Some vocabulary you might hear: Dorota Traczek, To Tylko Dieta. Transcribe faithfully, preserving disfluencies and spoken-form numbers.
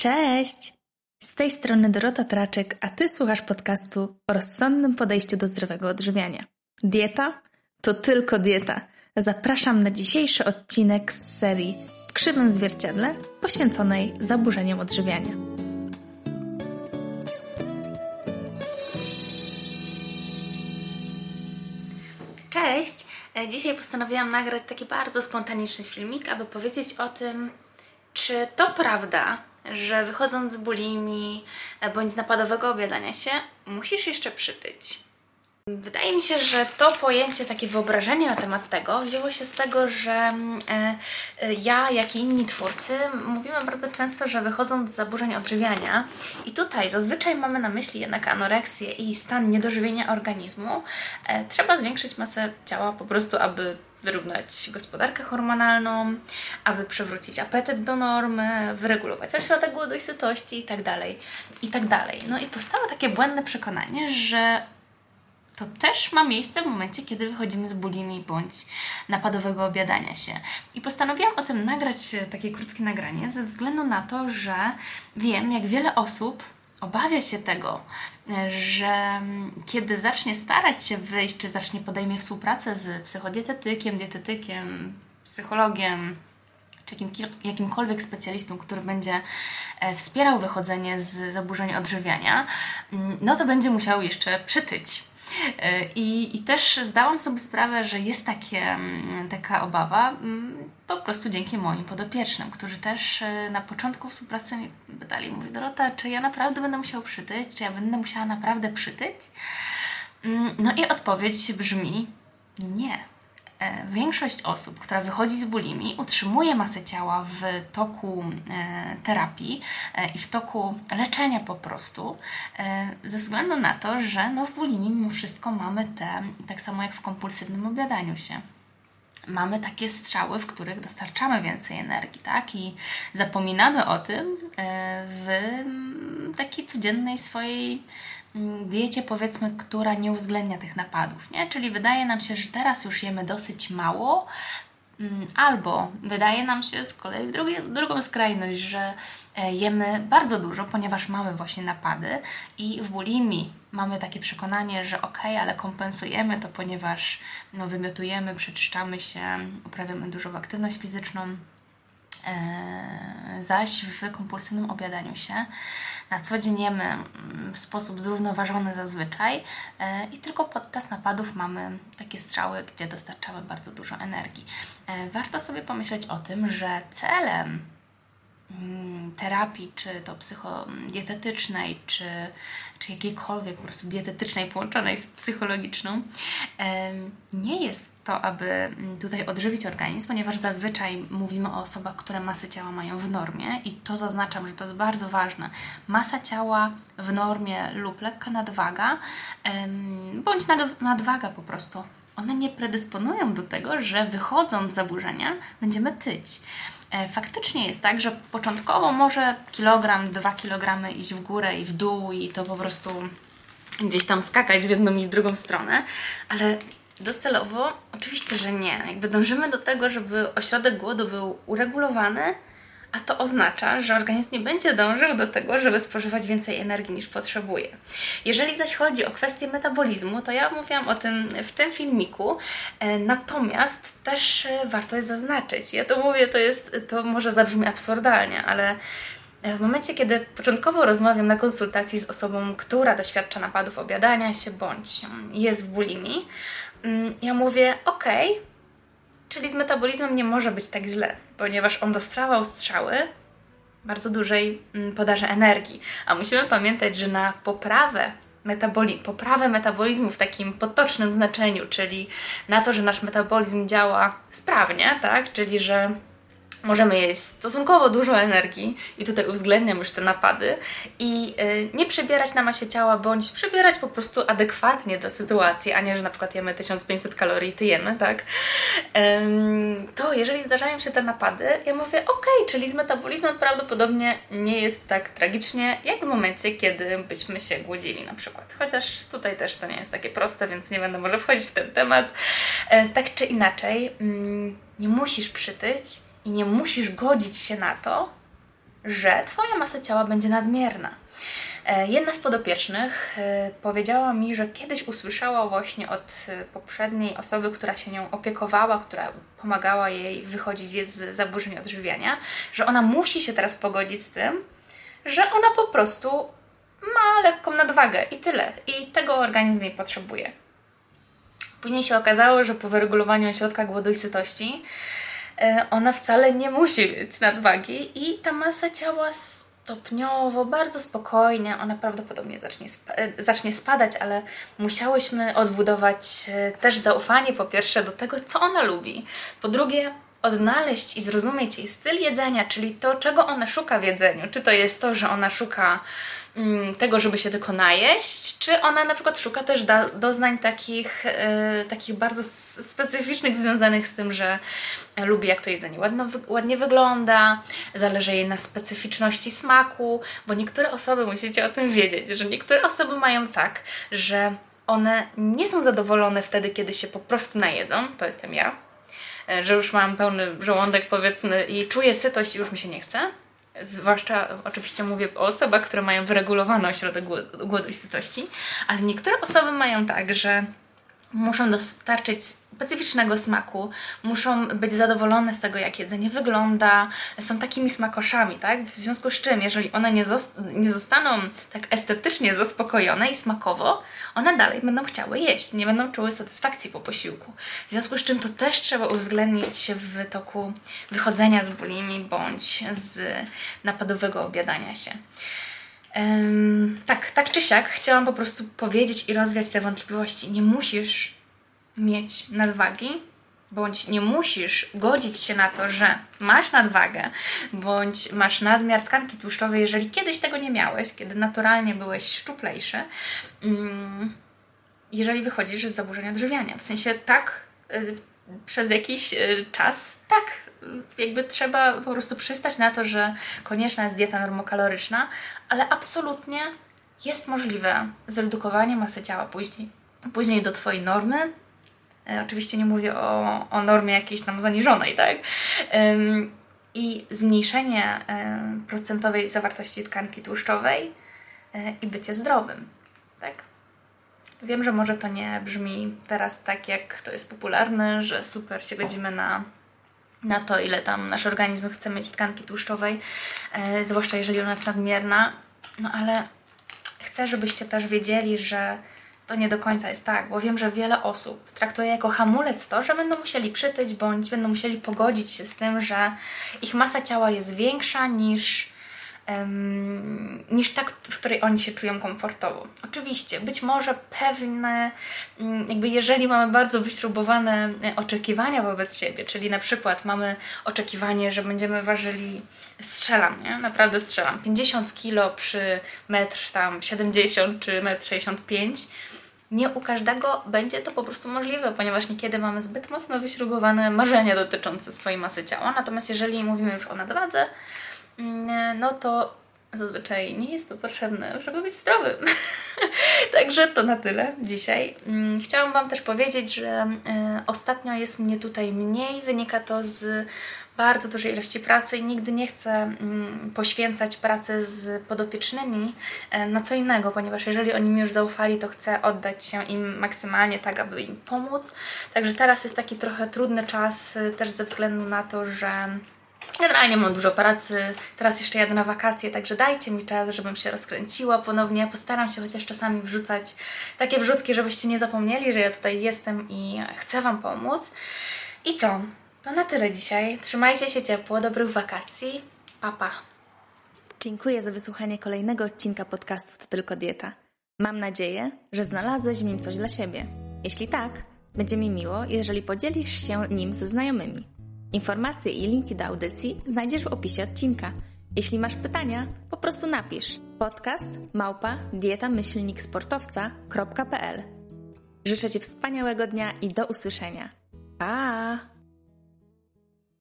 Cześć! Z tej strony Dorota Traczek, a Ty słuchasz podcastu o rozsądnym podejściu do zdrowego odżywiania. Dieta? To tylko dieta. Zapraszam na dzisiejszy odcinek z serii W krzywym zwierciadle poświęconej zaburzeniom odżywiania. Cześć! Dzisiaj postanowiłam nagrać taki bardzo spontaniczny filmik, aby powiedzieć o tym, czy to prawda, że wychodząc z bulimi bądź z napadowego objadania się, musisz jeszcze przytyć. Wydaje mi się, że to pojęcie, takie wyobrażenie na temat tego wzięło się z tego, że ja, jak i inni twórcy mówimy bardzo często, że wychodząc z zaburzeń odżywiania i tutaj zazwyczaj mamy na myśli jednak anoreksję i stan niedożywienia organizmu, trzeba zwiększyć masę ciała po prostu, aby wyrównać gospodarkę hormonalną, aby przywrócić apetyt do normy, wyregulować ośrodek głodu i sytości itd. itd. No i powstało takie błędne przekonanie, że to też ma miejsce w momencie, kiedy wychodzimy z bulimii bądź napadowego objadania się. I postanowiłam o tym nagrać takie krótkie nagranie ze względu na to, że wiem, jak wiele osób obawia się tego, że kiedy zacznie starać się wyjść, czy zacznie podejmie współpracę z psychodietetykiem, dietetykiem, psychologiem, czy jakim, jakimkolwiek specjalistą, który będzie wspierał wychodzenie z zaburzeń odżywiania, no to będzie musiał jeszcze przytyć. I, i też zdałam sobie sprawę, że jest takie, taka obawa po prostu dzięki moim podopiecznym, którzy też na początku współpracy mi pytali, mówię, Dorota, czy ja naprawdę będę musiała przytyć, czy ja będę musiała naprawdę przytyć? No i odpowiedź brzmi nie. Większość osób, która wychodzi z bulimii, utrzymuje masę ciała w toku terapii i w toku leczenia po prostu, ze względu na to, że no w bulimii mimo wszystko mamy te, tak samo jak w kompulsywnym objadaniu się, mamy takie strzały, w których dostarczamy więcej energii, tak? I zapominamy o tym w takiej codziennej swojej diecie, powiedzmy, która nie uwzględnia tych napadów, nie? Czyli wydaje nam się, że teraz już jemy dosyć mało, albo wydaje nam się z kolei drugie, drugą skrajność, że jemy bardzo dużo, ponieważ mamy właśnie napady i w bulimii mamy takie przekonanie, że okej, okay, ale kompensujemy to, ponieważ no, wymiotujemy, przeczyszczamy się, uprawiamy dużą aktywność fizyczną. Zaś w kompulsywnym objadaniu się na co dzień jemy w sposób zrównoważony zazwyczaj i tylko podczas napadów mamy takie strzały, gdzie dostarczamy bardzo dużo energii. Warto sobie pomyśleć o tym, że celem terapii, czy to psychodietetycznej, czy, czy jakiejkolwiek po prostu dietetycznej połączonej z psychologiczną, nie jest to, aby tutaj odżywić organizm, ponieważ zazwyczaj mówimy o osobach, które masę ciała mają w normie i to zaznaczam, że to jest bardzo ważne. Masa ciała w normie lub lekka nadwaga, bądź nadwaga po prostu, one nie predysponują do tego, że wychodząc z zaburzenia będziemy tyć. Faktycznie jest tak, że początkowo może kilogram, dwa kilogramy iść w górę i w dół i to po prostu gdzieś tam skakać w jedną i w drugą stronę, ale docelowo oczywiście, że nie. Jakby dążymy do tego, żeby ośrodek głodu był uregulowany, a to oznacza, że organizm nie będzie dążył do tego, żeby spożywać więcej energii niż potrzebuje. Jeżeli zaś chodzi o kwestię metabolizmu, to ja mówiłam o tym w tym filmiku, natomiast też warto jest zaznaczyć. Ja to mówię, to jest, to może zabrzmi absurdalnie, ale w momencie, kiedy początkowo rozmawiam na konsultacji z osobą, która doświadcza napadów objadania się bądź jest w bulimii, ja mówię, okej, okay, czyli z metabolizmem nie może być tak źle, ponieważ on dostawał strzały bardzo dużej podaży energii. A musimy pamiętać, że na poprawę, metaboli- poprawę metabolizmu w takim potocznym znaczeniu, czyli na to, że nasz metabolizm działa sprawnie, tak? Czyli że możemy jeść stosunkowo dużo energii i tutaj uwzględniam już te napady i y, nie przybierać na masie ciała bądź przybierać po prostu adekwatnie do sytuacji, a nie, że na przykład jemy tysiąc pięćset kalorii i tyjemy, tak? Ym, to jeżeli zdarzają się te napady, ja mówię okej, czyli z metabolizmem prawdopodobnie nie jest tak tragicznie, jak w momencie, kiedy byśmy się głodzili na przykład. Chociaż tutaj też to nie jest takie proste, więc nie będę może wchodzić w ten temat. Yy, tak czy inaczej, yy, nie musisz przytyć i nie musisz godzić się na to, że Twoja masa ciała będzie nadmierna. Jedna z podopiecznych powiedziała mi, że kiedyś usłyszała właśnie od poprzedniej osoby, która się nią opiekowała, która pomagała jej wychodzić z zaburzeń odżywiania, że ona musi się teraz pogodzić z tym, że ona po prostu ma lekką nadwagę i tyle. I tego organizm jej potrzebuje. Później się okazało, że po wyregulowaniu ośrodka głodu i sytości ona wcale nie musi mieć nadwagi i ta masa ciała stopniowo, bardzo spokojnie, ona prawdopodobnie zacznie, sp zacznie spadać, ale musiałyśmy odbudować też zaufanie, po pierwsze do tego, co ona lubi, po drugie odnaleźć i zrozumieć jej styl jedzenia, czyli to, czego ona szuka w jedzeniu. Czy to jest to, że ona szuka mm, tego, żeby się tylko najeść, czy ona na przykład szuka też do, doznań takich, y, takich bardzo specyficznych, związanych z tym, że lubi, jak to jedzenie ładno, ładnie wygląda, zależy jej na specyficzności smaku, bo niektóre osoby, musicie o tym wiedzieć, że niektóre osoby mają tak, że one nie są zadowolone wtedy, kiedy się po prostu najedzą, to jestem ja, że już mam pełny żołądek, powiedzmy, i czuję sytość i już mi się nie chce. Zwłaszcza oczywiście mówię o osobach, które mają wyregulowany ośrodek głodu i sytości, ale niektóre osoby mają tak, że muszą dostarczyć specyficznego smaku, muszą być zadowolone z tego, jak jedzenie wygląda, są takimi smakoszami, tak? W związku z czym, jeżeli one nie, zost nie zostaną tak estetycznie zaspokojone i smakowo, one dalej będą chciały jeść, nie będą czuły satysfakcji po posiłku. W związku z czym to też trzeba uwzględnić w toku wychodzenia z bulimi bądź z napadowego objadania się. Um, tak, tak czy siak chciałam po prostu powiedzieć i rozwiać te wątpliwości. Nie musisz mieć nadwagi, bądź nie musisz godzić się na to, że masz nadwagę, bądź masz nadmiar tkanki tłuszczowej, jeżeli kiedyś tego nie miałeś, kiedy naturalnie byłeś szczuplejszy, um, jeżeli wychodzisz z zaburzeń odżywiania. W sensie tak, y, przez jakiś y, czas, tak, jakby trzeba po prostu przystać na to, że konieczna jest dieta normokaloryczna, ale absolutnie jest możliwe zredukowanie masy ciała później. Później do Twojej normy. E, oczywiście nie mówię o, o normie jakiejś tam zaniżonej, tak? Ym, I zmniejszenie ym, procentowej zawartości tkanki tłuszczowej yy, i bycie zdrowym, tak? Wiem, że może to nie brzmi teraz tak, jak to jest popularne, że super się godzimy na na to, ile tam nasz organizm chce mieć tkanki tłuszczowej, yy, zwłaszcza jeżeli ona jest nadmierna, no ale chcę, żebyście też wiedzieli, że to nie do końca jest tak, bo wiem, że wiele osób traktuje jako hamulec to, że będą musieli przytyć bądź będą musieli pogodzić się z tym, że ich masa ciała jest większa niż Ym, niż tak, w której oni się czują komfortowo. Oczywiście, być może pewne, jakby jeżeli mamy bardzo wyśrubowane oczekiwania wobec siebie, czyli na przykład mamy oczekiwanie, że będziemy ważyli, strzelam, nie? Naprawdę strzelam, pięćdziesiąt kilo przy metr tam siedemdziesiąt czy metr sześćdziesiąt pięć, nie u każdego będzie to po prostu możliwe, ponieważ niekiedy mamy zbyt mocno wyśrubowane marzenia dotyczące swojej masy ciała, natomiast jeżeli mówimy już o nadwadze, no to zazwyczaj nie jest to potrzebne, żeby być zdrowym. Także to na tyle dzisiaj. Chciałam Wam też powiedzieć, że ostatnio jest mnie tutaj mniej. Wynika to z bardzo dużej ilości pracy i nigdy nie chcę poświęcać pracy z podopiecznymi na co innego, ponieważ jeżeli oni mi już zaufali, to chcę oddać się im maksymalnie tak, aby im pomóc. Także teraz jest taki trochę trudny czas też ze względu na to, że generalnie mam dużo pracy, teraz jeszcze jadę na wakacje, także dajcie mi czas, żebym się rozkręciła ponownie. Postaram się chociaż czasami wrzucać takie wrzutki, żebyście nie zapomnieli, że ja tutaj jestem i chcę Wam pomóc. I co? To na tyle dzisiaj. Trzymajcie się ciepło, dobrych wakacji. Pa, pa. Dziękuję za wysłuchanie kolejnego odcinka podcastu To Tylko Dieta. Mam nadzieję, że znalazłeś w nim coś dla siebie. Jeśli tak, będzie mi miło, jeżeli podzielisz się nim ze znajomymi. Informacje i linki do audycji znajdziesz w opisie odcinka. Jeśli masz pytania, po prostu napisz podcast małpa dietamyślniksportowca.pl. Życzę Ci wspaniałego dnia i do usłyszenia. Pa!